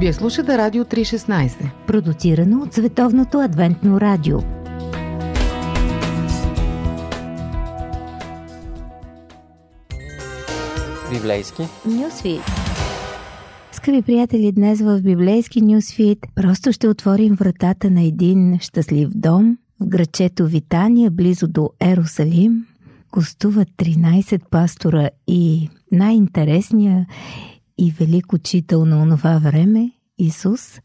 Вие слушате Радио 316, продуцирано от Световното Адвентно Радио. Библейски Ньюсфит. Скъпи приятели, днес в Библейски Ньюсфит просто ще отворим вратата на един щастлив дом в Грачето Витания, близо до Ерусалим. Гостуват 13 пастора и най-интересния и велик учител на онова време – Исус.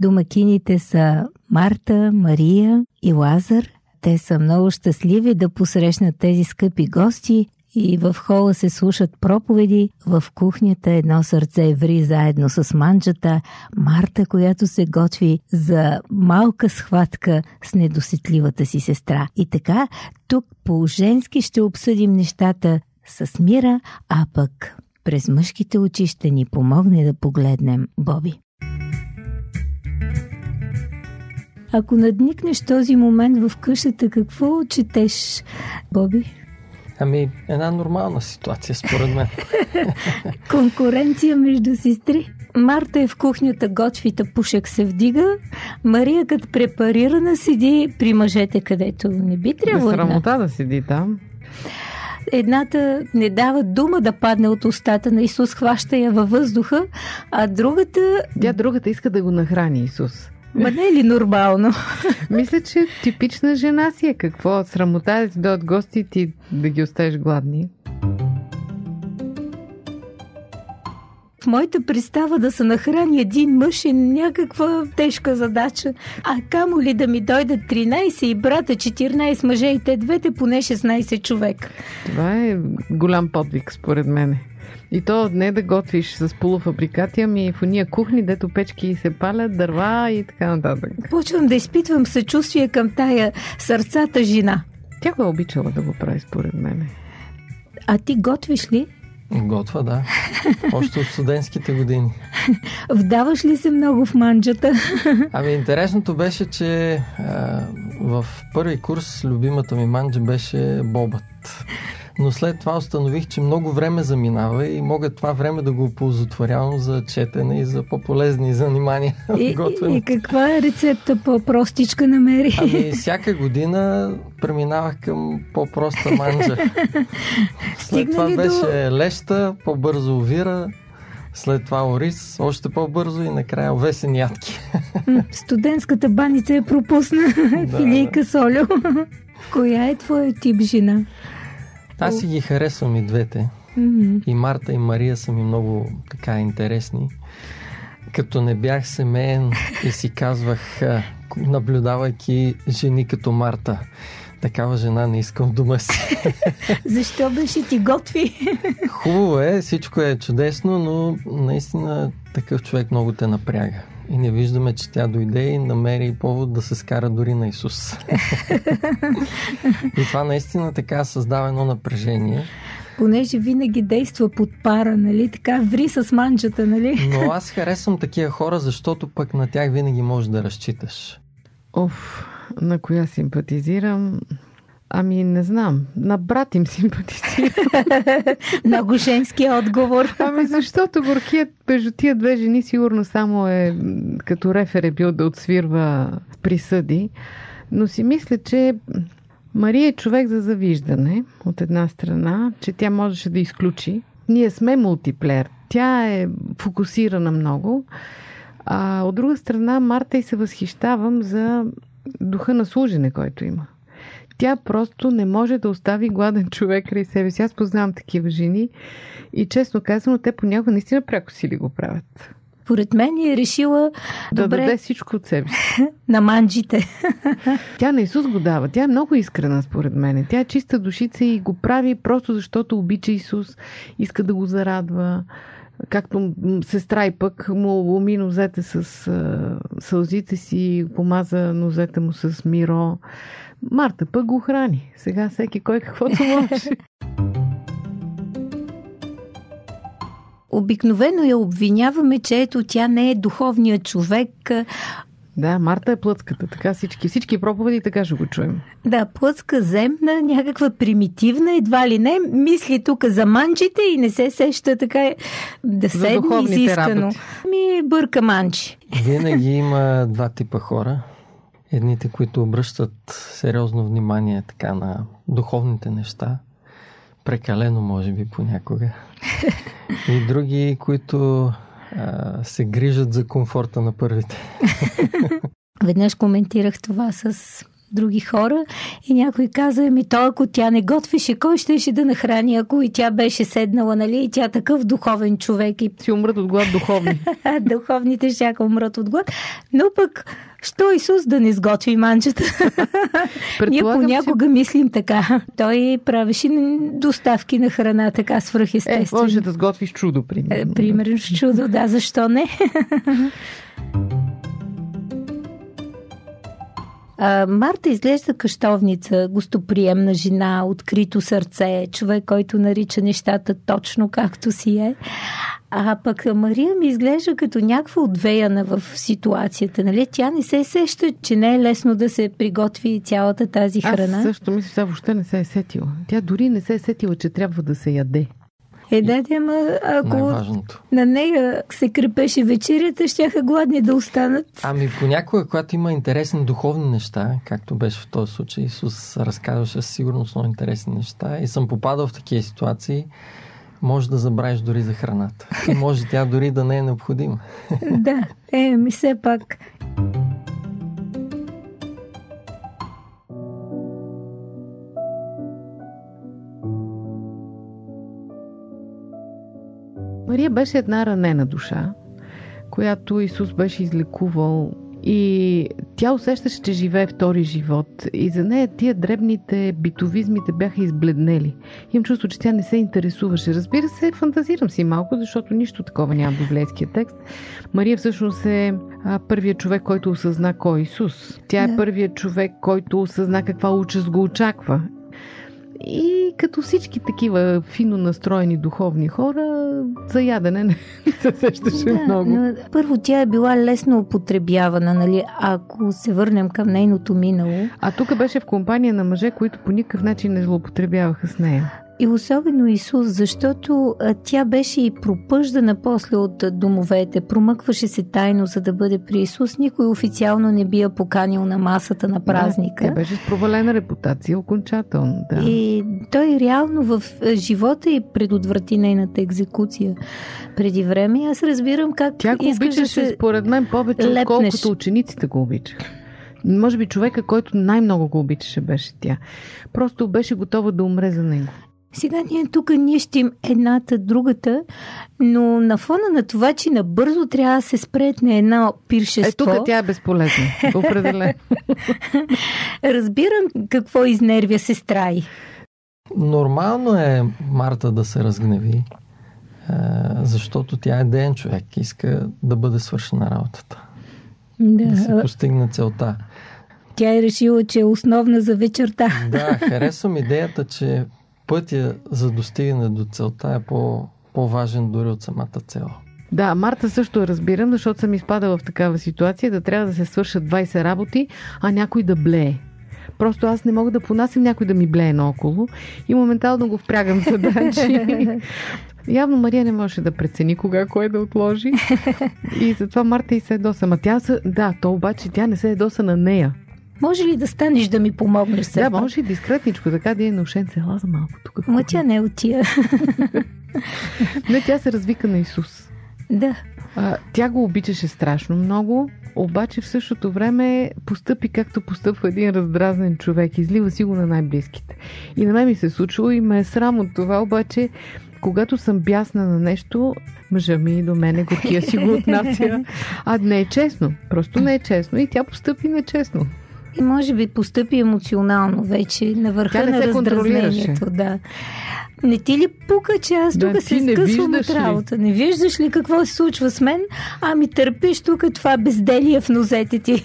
Домакините са Марта, Мария и Лазар. Те са много щастливи да посрещнат тези скъпи гости и в хола се слушат проповеди. В кухнята едно сърце ври заедно с манджата. Марта, която се готви за малка схватка с недосетливата си сестра. И така, тук по-женски ще обсъдим нещата с Мира, а пък през мъжките очи ще ни помогне да погледнем Боби. Ако надникнеш този момент в къщата, какво четеш, Боби? Ами, една нормална ситуация, според мен. Конкуренция между сестри. Марта е в кухнята, готви, пушек се вдига. Мария, като препарирана, седи при мъжете, където не би трябвало. Срамота да седи там. Едната не дава дума да падне от устата на Исус, хваща я във въздуха, а другата... Другата иска да го нахрани Исус. Ма не е ли нормално? Мисля, че типична жена си е. Какво? Срамота да ти дойдат гости и ти да ги оставиш гладни. В моята представа да се нахрани един мъж е някаква тежка задача. А камо ли да ми дойдат 13 и брата, 14 мъже и те двете поне 16 човек. Това е голям подвиг, според мене. И то не да готвиш с полуфабрикати, ами в уния кухни, дето печки се палят, дърва и така нататък. Почвам да изпитвам съчувствие към тая сърцата жена. Тя го е обичала да го прави, според мене. А ти готвиш ли? Готва, да. Още от студентските години. Вдаваш ли се много в манджата? Ами интересното беше, че в първи курс любимата ми манджа беше бобът. Но след това установих, че много време заминава и мога това време да го оползотворявам за четене и за по-полезни занимания. И каква е рецепта по-простичка намери? Ами всяка година преминавах към по-проста манджа. След това беше леща, по-бързо овира, след това ориз, още по-бързо и накрая овесени ядки. Студентската баница е пропусна. Филийка с олио. Коя е твоя тип жена? Аз си ги харесвам и двете. Mm-hmm. И Марта, и Мария са ми много така интересни. Като не бях семеен и си казвах, наблюдавайки жени като Марта, такава жена не искам в дома си. Защо беше ти готви? Хубаво е, всичко е чудесно, но наистина такъв човек много те напряга. И не виждаме, че тя дойде и намери повод да се скара дори на Исус. И това наистина така създава едно напрежение. Понеже винаги действа под пара, нали? Така ври с манджата, нали? Но аз харесвам такива хора, защото пък на тях винаги можеш да разчиташ. На коя симпатизирам? Ами не знам. На брат им симпатизирам. Много женски отговор. Ами защото горкият между тия две жени сигурно само е като рефер е бил да отсвирва присъди. Но си мисля, че Мария е човек за завиждане от една страна, че тя можеше да изключи. Ние сме мултиплеер. Тя е фокусирана много. А от друга страна Марта и се възхищавам за духа на служене, който има. Тя просто не може да остави гладен човек край себе си. Аз познавам такива жени и честно казано, те понякога наистина пряко сили го правят. Поред мен е решила да даде всичко от себе си. На манджите. Тя на Исус го дава. Тя е много искрена според мен. Тя е чиста душица и го прави просто защото обича Исус. Иска да го зарадва. Както сестра и пък му уми нозете с сълзите си, помаза нозете му с миро. Марта пък го храни. Сега всеки кой каквото може. Обикновено я обвиняваме, че ето тя не е духовният човек. Да, Марта е плъцката, така всички проповеди така ще го чуем. Да, плъцка, земна, някаква примитивна, едва ли не, мисли тук за манджите и не се сеща така да седне изискано. Ми бърка манджи. Винаги има два типа хора. Едните, които обръщат сериозно внимание така на духовните неща, прекалено може би понякога. И други, които се грижат за комфорта на първите. Веднъж коментирах това с други хора и някой каза, ако тя не готвеше, кой щеше да нахрани, ако и тя беше седнала, нали, и тя такъв духовен човек. И... си умрат от глад духовни. Духовните щяха умрат от глад. Но пък, що Исус да не сготви манчета? Ние понякога мислим така. Той правеше доставки на храна, така свръхестествено. Може да сготвиш чудо, примерно. Примерно чудо, да, защо не? Марта изглежда къщовница, гостоприемна жена, открито сърце, човек, който нарича нещата точно както си е. А пък Мария ми изглежда като някаква отвеяна в ситуацията. Нали? Тя не се сеща, че не е лесно да се приготви цялата тази храна. Аз също мисля, че въобще не се е сетила. Тя дори не се е сетила, че трябва да се яде. Ако на нея се крепеше вечерята, щяха гладни да останат. Ами понякога, когато има интересни духовни неща, както беше в този случай, Исус разказваше сигурно много интересни неща и съм попадал в такива ситуации, може да забравиш дори за храната. И може тя дори да не е необходима. Да, ми все пак... Мария беше една ранена душа, която Исус беше излекувал и тя усещаше, че живее втори живот и за нея тия дребните битовизмите бяха избледнели. Имам чувство, че тя не се интересуваше. Разбира се, фантазирам си малко, защото нищо такова няма в библейския текст. Мария всъщност е първият човек, който осъзна кой е Исус. Тя е първият човек, който осъзна каква участ го очаква. И като всички такива фино настроени духовни хора, за ядене не се сещаше много. Но първо тя е била лесно употребявана, нали, ако се върнем към нейното минало. А тук беше в компания на мъже, които по никакъв начин не злоупотребяваха с нея. И особено Исус, защото тя беше и пропъждана после от домовете, промъкваше се тайно, за да бъде при Исус. Никой официално не би я поканил на масата на празника. Да, тя беше с провалена репутация, окончателно. Да. И той реално в живота и предотврати нейната екзекуция преди време. Аз разбирам как тя го обичаше, да според мен, повече отколкото учениците го обичаха. Може би човека, който най-много го обичаше, беше тя. Просто беше готова да умре за него. Сега ние тук нищим едната, другата, но на фона на това, че набързо трябва да се спрет на едно пиршество... тук тя е безполезна, определено. Разбирам какво изнервя сестра ѝ. Нормално е Марта да се разгневи, защото тя е ден човек, иска да бъде свършена работата, да се постигне целта. Тя е решила, че е основна за вечерта. Да, харесвам идеята, че пътя за достигане до целта е по-важен дори от самата цел. Да, Марта също разбирам, защото съм изпадала в такава ситуация, да трябва да се свършат 20 работи, а някой да блее. Просто аз не мога да понасям някой да ми блее наоколо и моментално го впрягам в задачи. Явно Мария не можеше да прецени кога кой да отложи и затова Марта и се ядоса. Обаче тя не се ядоса на нея. Може ли да станеш да ми помогнеш сега? Да, може и дискретничко, така да е на ушен се лаза малко тук. Ма тя не отия. Не, тя се развика на Исус. Да. Тя го обичаше страшно много, обаче в същото време постъпи както постъпва един раздразнен човек. Излива си го на най-близките. И на мен ми се случило и ме е срам от това, обаче когато съм бясна на нещо, мъжа ми до мене горкия си го отнася. Не е честно. Просто не е честно и тя постъпи нечестно. И може би постъпи емоционално вече на върха на раздразнението. Да. Не ти ли пука, че аз тук се скъсвам от работа? Не виждаш ли какво се случва с мен? Ами търпиш тук това безделие в нозете ти.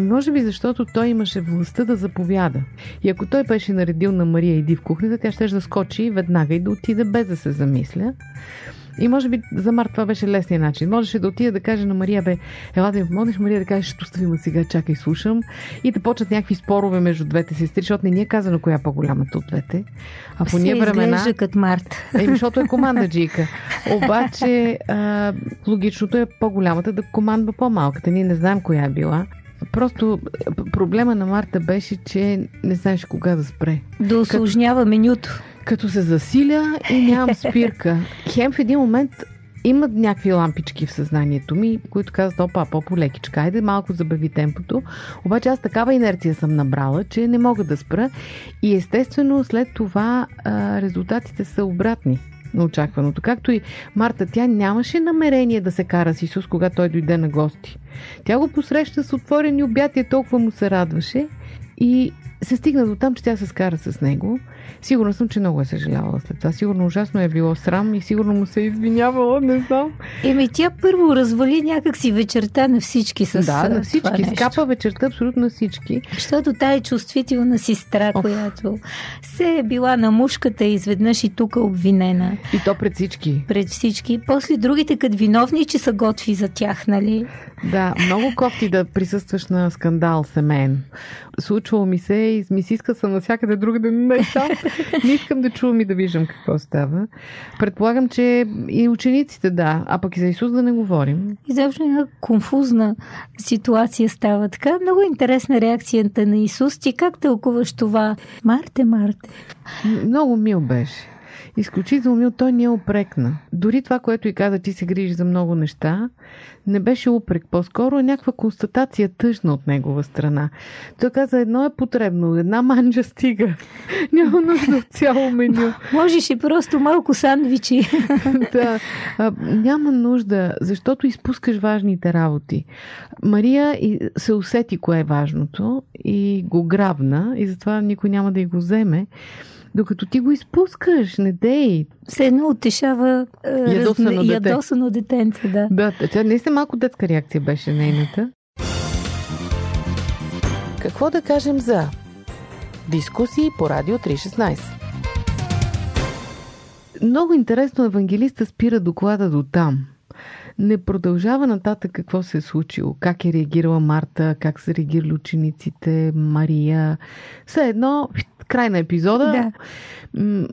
Може би защото той имаше властта да заповяда. И ако той беше наредил на Мария иди в кухнята, тя щеше да скочи веднага и да отиде без да се замисля. И може би за Марта това беше лесният начин. Можеше да отида да каже на Мария, бе, ела да ми помогнеш, Мария да каже, ще оставим сега, чакай, слушам. И да почнат някакви спорове между двете сестри, защото не ни е казано коя е по-голямата от двете. А по ние времена... Се изглежда като Марта. Защото е командаджийка. Обаче логичното е по-голямата да командва по-малката. Ние не знаем коя е била. Просто проблема на Марта беше, че не знаеш кога да спре. Да усложнява менюто. Като се засиля и нямам спирка. Хем в един момент имат някакви лампички в съзнанието ми, които казват, опа, по-полекичка, айде малко забави темпото. Обаче аз такава инерция съм набрала, че не мога да спра. И естествено след това резултатите са обратни на очакваното. Както и Марта, тя нямаше намерение да се кара с Исус, когато той дойде на гости. Тя го посреща с отворени обятия, толкова му се радваше и се стигна до там, че тя се скара с него. Сигурна съм, че много е съжалявала след това. Сигурно ужасно е било срам и сигурно му се извинявала, не знам. Тя първо развали някакси вечерта на всички с това. Да, на всички. Скапа вечерта абсолютно на всички. Защото тая чувствителна сестра, която се е била на мушката и изведнъж и тук обвинена. И то пред всички. Пред всички. После другите като виновни, че са готви за тях, нали? Да, много кофти да присъстваш на скандал семейен. Случвало ми се и ми си иска съм навсякъде другаде, не сам. Не искам да чувам и да виждам какво става. Предполагам, че и учениците да, а пък и за Исус да не говорим. Изобщо една конфузна ситуация става така. Много интересна реакцията на Исус. Ти как тълкуваш това? Марте. Много мил беше. Изключително мил. Той не е упрекна. Дори това, което и каза, ти се грижи за много неща, не беше упрек. По-скоро е някаква констатация тъжна от негова страна. Той каза, едно е потребно, една манджа стига. Няма нужда от цяло меню. Можеш и просто малко сандвичи. Да. Няма нужда, защото изпускаш важните работи. Мария се усети кое е важното и го грабна и затова никой няма да й го вземе. Докато ти го изпускаш, не дей. Все едно утешава ядосано детенце. Да, тя наистина малко детска реакция беше нейната. Какво да кажем за дискусии по Радио 316? Много интересно евангелиста спира доклада до там. Не продължава нататък какво се е случило, как е реагирала Марта, как са реагирали учениците, Мария. Все едно... Край на епизода. Да.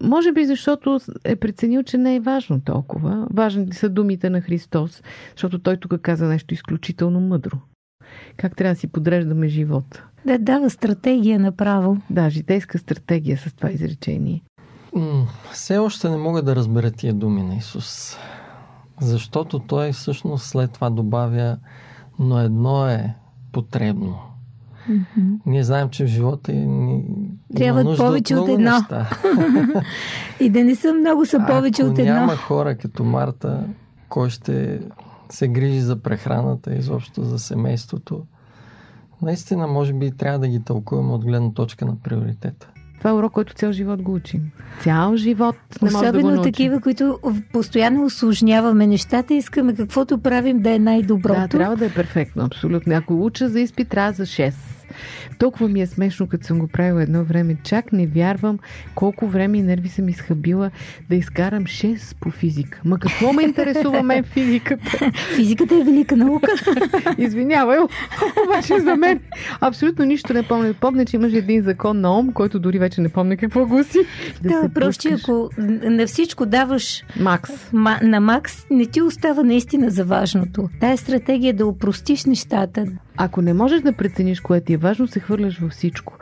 Може би защото е преценил, че не е важно толкова. Важни са думите на Христос, защото той тук каза нещо изключително мъдро. Как трябва да си подреждаме живота. Да, дава стратегия направо. Да, житейска стратегия с това изречение. Все още не мога да разбера тия думи на Исус. Защото той всъщност след това добавя, но едно е потребно. Mm-hmm. Ние знаем, че в живота трябва повече от едно. И да не са много, са повече от едно. Ако няма хора като Марта, кой ще се грижи за прехраната, изобщо за семейството. Наистина, може би трябва да ги тълкуваме от гледна точка на приоритета. Това е урок, който цял живот го учим. Цял живот не може да го научим. Особено такива, които постоянно усложняваме нещата и искаме каквото правим да е най-доброто. Да, трябва да е перфектно, абсолютно. Ако уча за изпит, трябва за 6. Толкова ми е смешно, като съм го правила едно време. Чак не вярвам колко време и нерви съм изхабила да изкарам 6 по физика. Ма какво ме интересува мен физиката? Физиката е велика наука. Извинявай, обаче за мен абсолютно нищо не помня. Помня, че имаше един закон на Ом, който дори вече не помня какво гласи. Да, просто ако на всичко даваш макс. На макс, не ти остава наистина за важното. Тая стратегия да опростиш нещата. Ако не можеш да прецениш кое ти е важно, се хвърляш във всичко.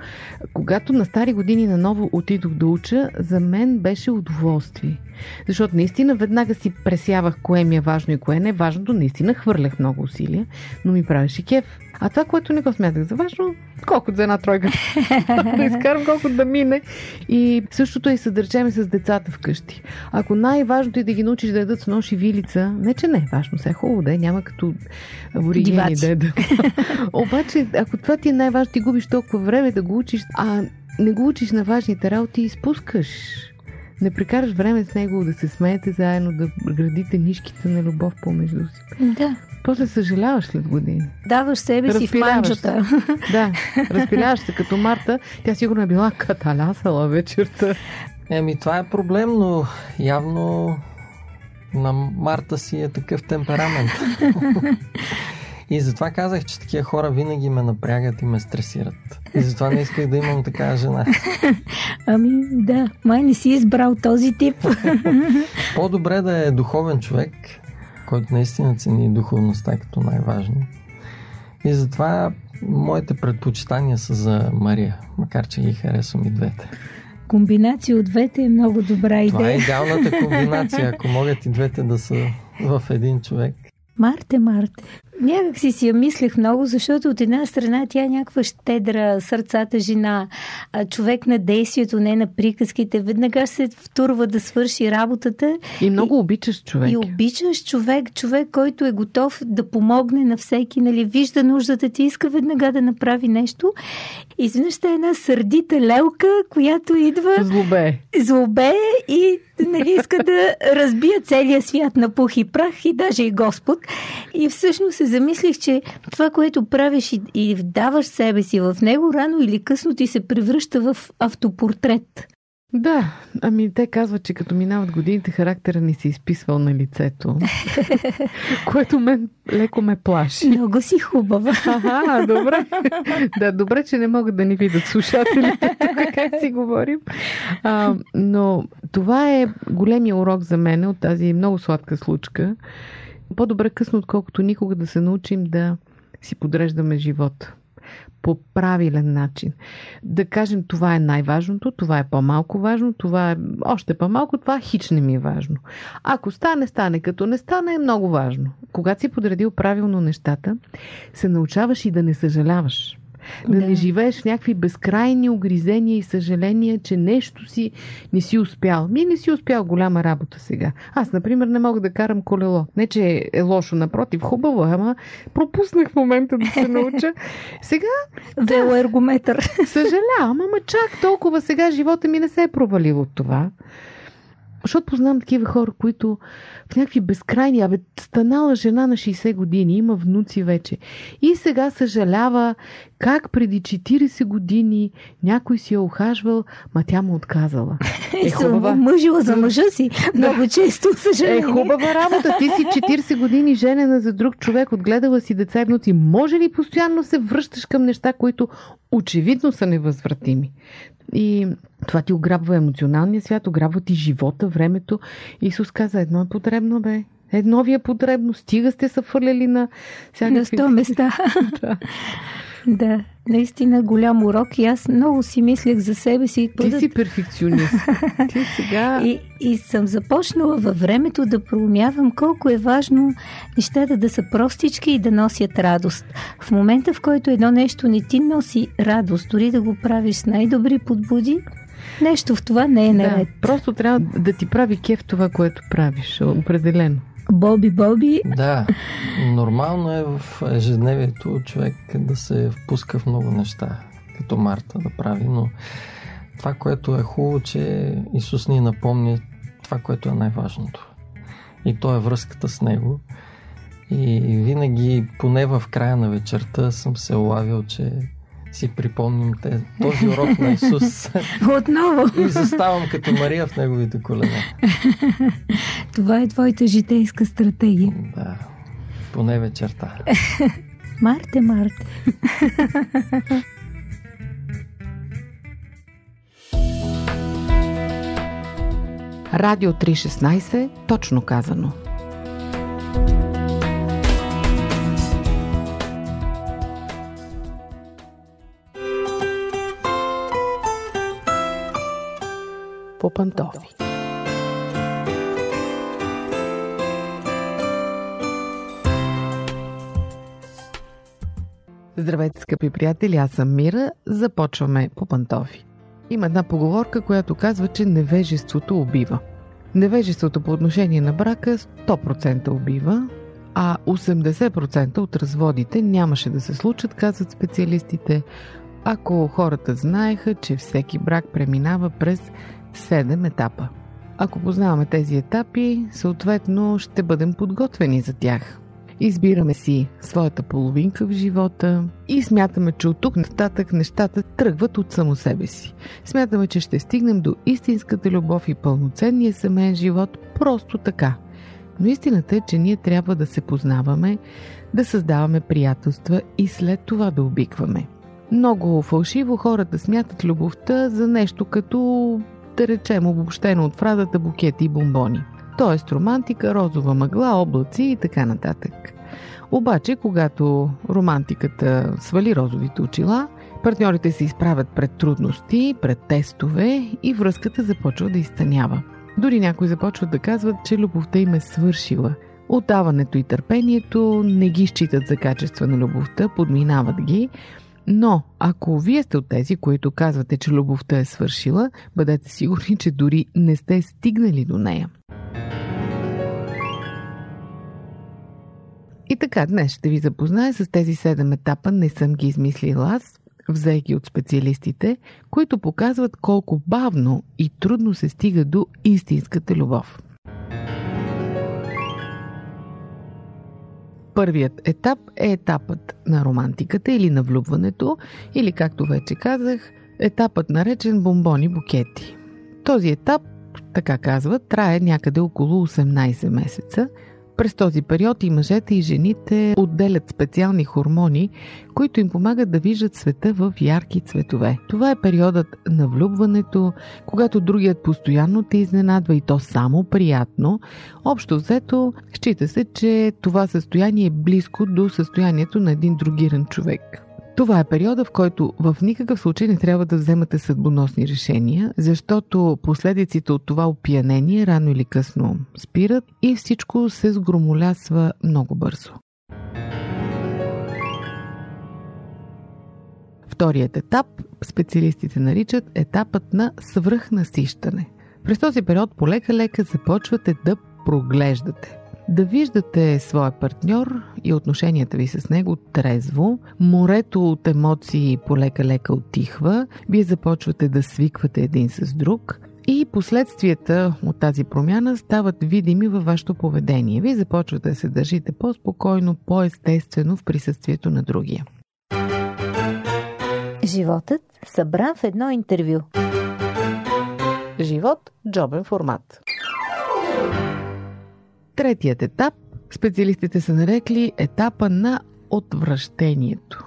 Когато на стари години наново отидох да уча, за мен беше удоволствие. Защото наистина веднага си пресявах кое ми е важно и кое не е важното. Наистина хвърлях много усилия, но ми правеше кеф. А това, което не го смятах за важно, колкото за една тройка да изкарам, колкото да мине. И същото и съдържаме с децата вкъщи. Ако най-важното е да ги научиш да ядат с нож и вилица, не че не е важно, се е хубаво да е, няма като аборигени да ядат. Обаче, ако това ти е най-важно, ти губиш толкова време да го учиш, а не го учиш на важните работи и изпускаш. Не прекараш време с него, да се смеете заедно, да градите нишките на любов помежду си. Да. После съжаляваш след години. Даваш себе си в манджата. Да, разпиляваш се като Марта. Тя сигурно е била каталясала вечерта. Това е проблемно. Явно на Марта си е такъв темперамент. И затова казах, че такива хора винаги ме напрягат и ме стресират. И затова не исках да имам такава жена. Ами да, май не си избрал този тип. По-добре да е духовен човек, който наистина цени духовността като най-важно. И затова моите предпочитания са за Мария, макар че ги харесвам и двете. Комбинация от двете е много добра идея. Това е идеалната комбинация, ако могат и двете да са в един човек. Марте. Някак си я мислех много, защото от една страна тя е някаква щедра, сърцата жена, човек на действието, не на приказките. Веднага се втурва да свърши работата. И много обичаш човек. И обичаш човек, който е готов да помогне на всеки, нали, вижда нуждата ти, иска веднага да направи нещо. Изведнъж е една сърдита лелка, която идва... Злобе и, нали, иска да разбия целия свят на пух и прах и даже и Господ. И всъщност се замислих, че това, което правиш и вдаваш себе си в него, рано или късно ти се превръща в автопортрет. Да, ами те казват, че като минават годините, характера ни се изписвал на лицето, което мен леко ме плаши. Много си хубава. Добре. Да, добре, че не могат да ни видят слушателите тук, как си говорим. Но това е големия урок за мен от тази много сладка случка. По-добре късно, отколкото никога, да се научим да си подреждаме живота по правилен начин. Да кажем, това е най-важното, това е по-малко важно, това е още по-малко, това хич не ми е важно. Ако стане, като не стане, е много важно. Когато си подредил правилно нещата, се научаваш и да не съжаляваш. Да не живееш в някакви безкрайни огризения и съжаления, че нещо си не си успял. Не си успял голяма работа сега. Аз, например, не мога да карам колело. Не, че е лошо, напротив, хубаво, ама пропуснах в момента да се науча. Сега... велоергометър. Съжалявам, ама чак толкова сега живота ми не се е провалил от това. Защото познавам такива хора, които в някакви безкрайни... станала жена на 60 години, има внуци вече. И сега съжалява как преди 40 години някой си я ухажвал, ма тя му отказала. Хубава... мъжила за мъжа си. Много често съжалява. Хубава работа. Ти си 40 години женена за друг човек, отгледала си деца и внуци. Може ли постоянно се връщаш към неща, които очевидно са невъзвратими? И това ти ограбва емоционалния свят, ограбва ти живота, времето. Исус каза, едно е потребно, бе. Едно ви е потребно. Стига сте са фърляли на... на 100 места. Да, наистина голям урок. И аз много си мислех за себе си. Ти си перфекционист. Ти сега... И съм започнала във времето да проумявам колко е важно нещата да са простички и да носят радост. В момента, в който едно нещо не ти носи радост, дори да го правиш с най-добри подбуди, нещо в това не е наред. Да, просто трябва да ти прави кеф това, което правиш. Определено. Боби. Да, нормално е в ежедневието човек да се впуска в много неща, като Марта да прави, но това, което е хубаво, че Исус ни напомня това, което е най-важното. И то е връзката с Него. И винаги, поне в края на вечерта, съм се улавил, че си припомним този урок на Исус. Отново. И заставам като Мария в неговите колена. Това е твоята житейска стратегия. Да, поне вечерта. Марте. Радио 316, точно казано. По пантофи. Здравейте, скъпи приятели, аз съм Мира. Започваме по пантофи. Има една поговорка, която казва, че невежеството убива. Невежеството по отношение на брака 100% убива, а 80% от разводите нямаше да се случат, казват специалистите, ако хората знаеха, че всеки брак преминава през 7 етапа. Ако познаваме тези етапи, съответно ще бъдем подготвени за тях. Избираме си своята половинка в живота и смятаме, че от тук нататък нещата тръгват от само себе си. Смятаме, че ще стигнем до истинската любов и пълноценния семейен живот просто така. Но истината е, че ние трябва да се познаваме, да създаваме приятелства и след това да обикваме. Много фалшиво хората смятат любовта за нещо като, да речем, обобщено от фразата букети и бомбони. Тоест романтика, розова мъгла, облаци и така нататък. Обаче, когато романтиката свали розовите очила, партньорите се изправят пред трудности, пред тестове и връзката започва да изтънява. Дори някои започват да казват, че любовта им е свършила. Отдаването и търпението не ги считат за качества на любовта, подминават ги. Но ако вие сте от тези, които казвате, че любовта е свършила, бъдете сигурни, че дори не сте стигнали до нея. И така, днес ще ви запозная с тези 7 етапа, не съм ги измислила аз, взех ги от специалистите, които показват колко бавно и трудно се стига до истинската любов. Първият етап е етапът на романтиката или на влюбването, или както вече казах, етапът наречен бомбони-букети. Този етап, така казват, трае някъде около 18 месеца. През този период и мъжете и жените отделят специални хормони, които им помагат да виждат света в ярки цветове. Това е периодът на влюбването, когато другият постоянно те изненадва и то само приятно. Общо взето, счита се, че това състояние е близко до състоянието на един другиран човек. Това е периода, в който в никакъв случай не трябва да вземате съдбоносни решения, защото последиците от това опиянение рано или късно спират и всичко се сгромолясва много бързо. Вторият етап специалистите наричат етапът на свръхнасищане. През този период полека-лека започвате да проглеждате. Да виждате своя партньор и отношенията ви с него трезво, морето от емоции полека-лека отихва, вие започвате да свиквате един с друг и последствията от тази промяна стават видими във вашето поведение. Вие започвате да се държите по-спокойно, по-естествено в присъствието на другия. Животът събран в едно интервю. Живот – джобен формат. Третият етап специалистите са нарекли етапа на отвращението.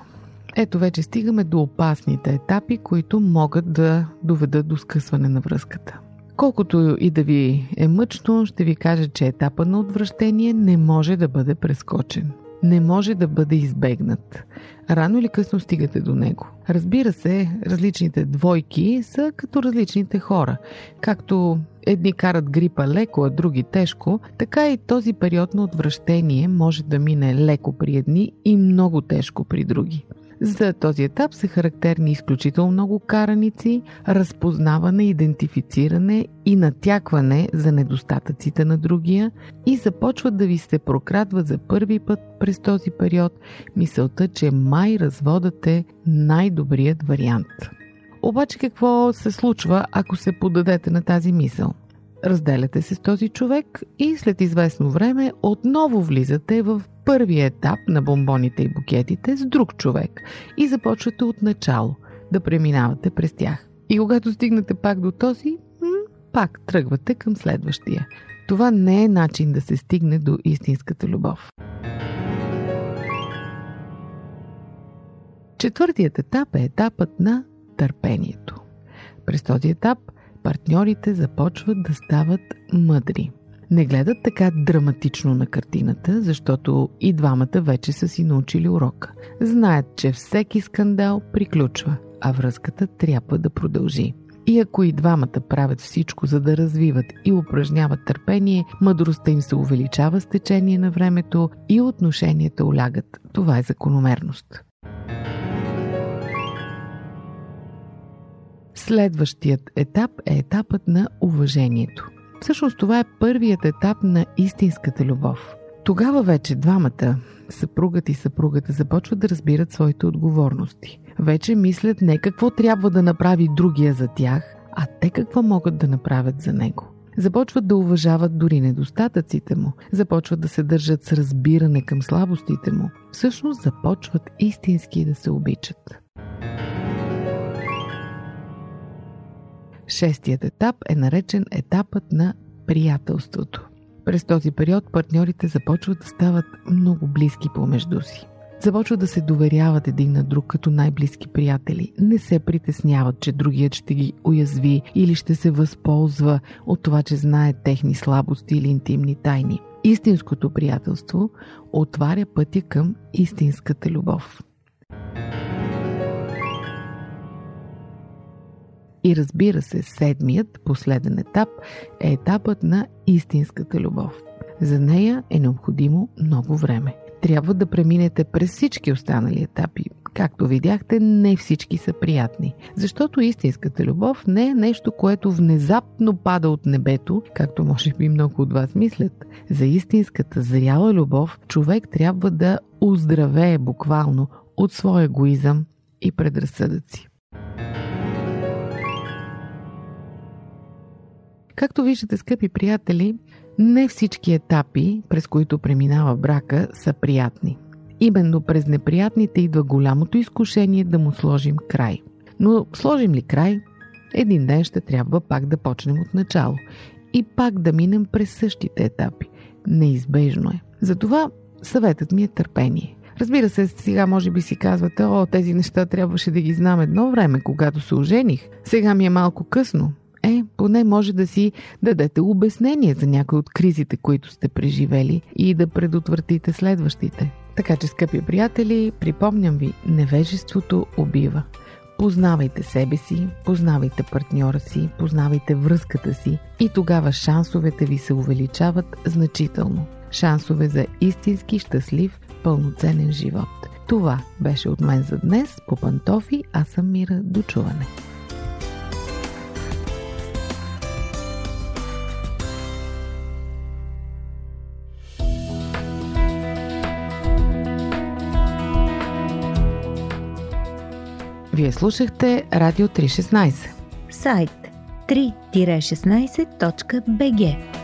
Ето вече стигаме до опасните етапи, които могат да доведат до скъсване на връзката. Колкото и да ви е мъчно, ще ви кажа, че етапа на отвращение не може да бъде прескочен. Не може да бъде избегнат. Рано или късно стигате до него. Разбира се, различните двойки са като различните хора. Както едни карат грипа леко, а други тежко, така и този период на отвращение може да мине леко при едни и много тежко при други. За този етап са характерни изключително много караници, разпознаване, идентифициране и натякване за недостатъците на другия и започват да ви се прокрадва за първи път през този период мисълта, че май разводът е най-добрият вариант. Обаче какво се случва, ако се поддадете на тази мисъл? Разделяте се с този човек и след известно време отново влизате в първия етап на бомбоните и букетите с друг човек и започвате от начало да преминавате през тях. И когато стигнете пак до този, пак тръгвате към следващия. Това не е начин да се стигне до истинската любов. Четвъртият етап е етапът на търпението. През този етап партньорите започват да стават мъдри. Не гледат така драматично на картината, защото и двамата вече са си научили урока. Знаят, че всеки скандал приключва, а връзката трябва да продължи. И ако и двамата правят всичко, за да развиват и упражняват търпение, мъдростта им се увеличава с течение на времето и отношенията улягат. Това е закономерност. Следващият етап е етапът на уважението. Всъщност това е първият етап на истинската любов. Тогава вече двамата, съпругът и съпругата, започват да разбират своите отговорности. Вече мислят не какво трябва да направи другия за тях, а те какво могат да направят за него. Започват да уважават дори недостатъците му, започват да се държат с разбиране към слабостите му. Всъщност започват истински да се обичат. Шестият етап е наречен етапът на приятелството. През този период партньорите започват да стават много близки помежду си. Започват да се доверяват един на друг като най-близки приятели. Не се притесняват, че другият ще ги уязви или ще се възползва от това, че знае техни слабости или интимни тайни. Истинското приятелство отваря пътя към истинската любов. И разбира се, седмият, последен етап е етапът на истинската любов. За нея е необходимо много време. Трябва да преминете през всички останали етапи. Както видяхте, не всички са приятни. Защото истинската любов не е нещо, което внезапно пада от небето, както може би много от вас мислят. За истинската зряла любов човек трябва да оздравее буквално от своя егоизъм и предразсъдъци. Както виждате, скъпи приятели, не всички етапи, през които преминава брака, са приятни. Именно през неприятните идва голямото изкушение да му сложим край. Но сложим ли край, един ден ще трябва пак да почнем от начало и пак да минем през същите етапи. Неизбежно е. Затова съветът ми е търпение. Разбира се, сега може би си казвате, тези неща трябваше да ги знам едно време, когато се ожених. Сега ми е малко късно. Поне може да си дадете обяснение за някои от кризите, които сте преживели и да предотвратите следващите. Така че, скъпи приятели, припомням ви, невежеството убива. Познавайте себе си, познавайте партньора си, познавайте връзката си и тогава шансовете ви се увеличават значително. Шансове за истински, щастлив, пълноценен живот. Това беше от мен за днес. По пантофи, аз съм Мира. До чуване! Вие слушахте Радио 316. Сайт 3-16.bg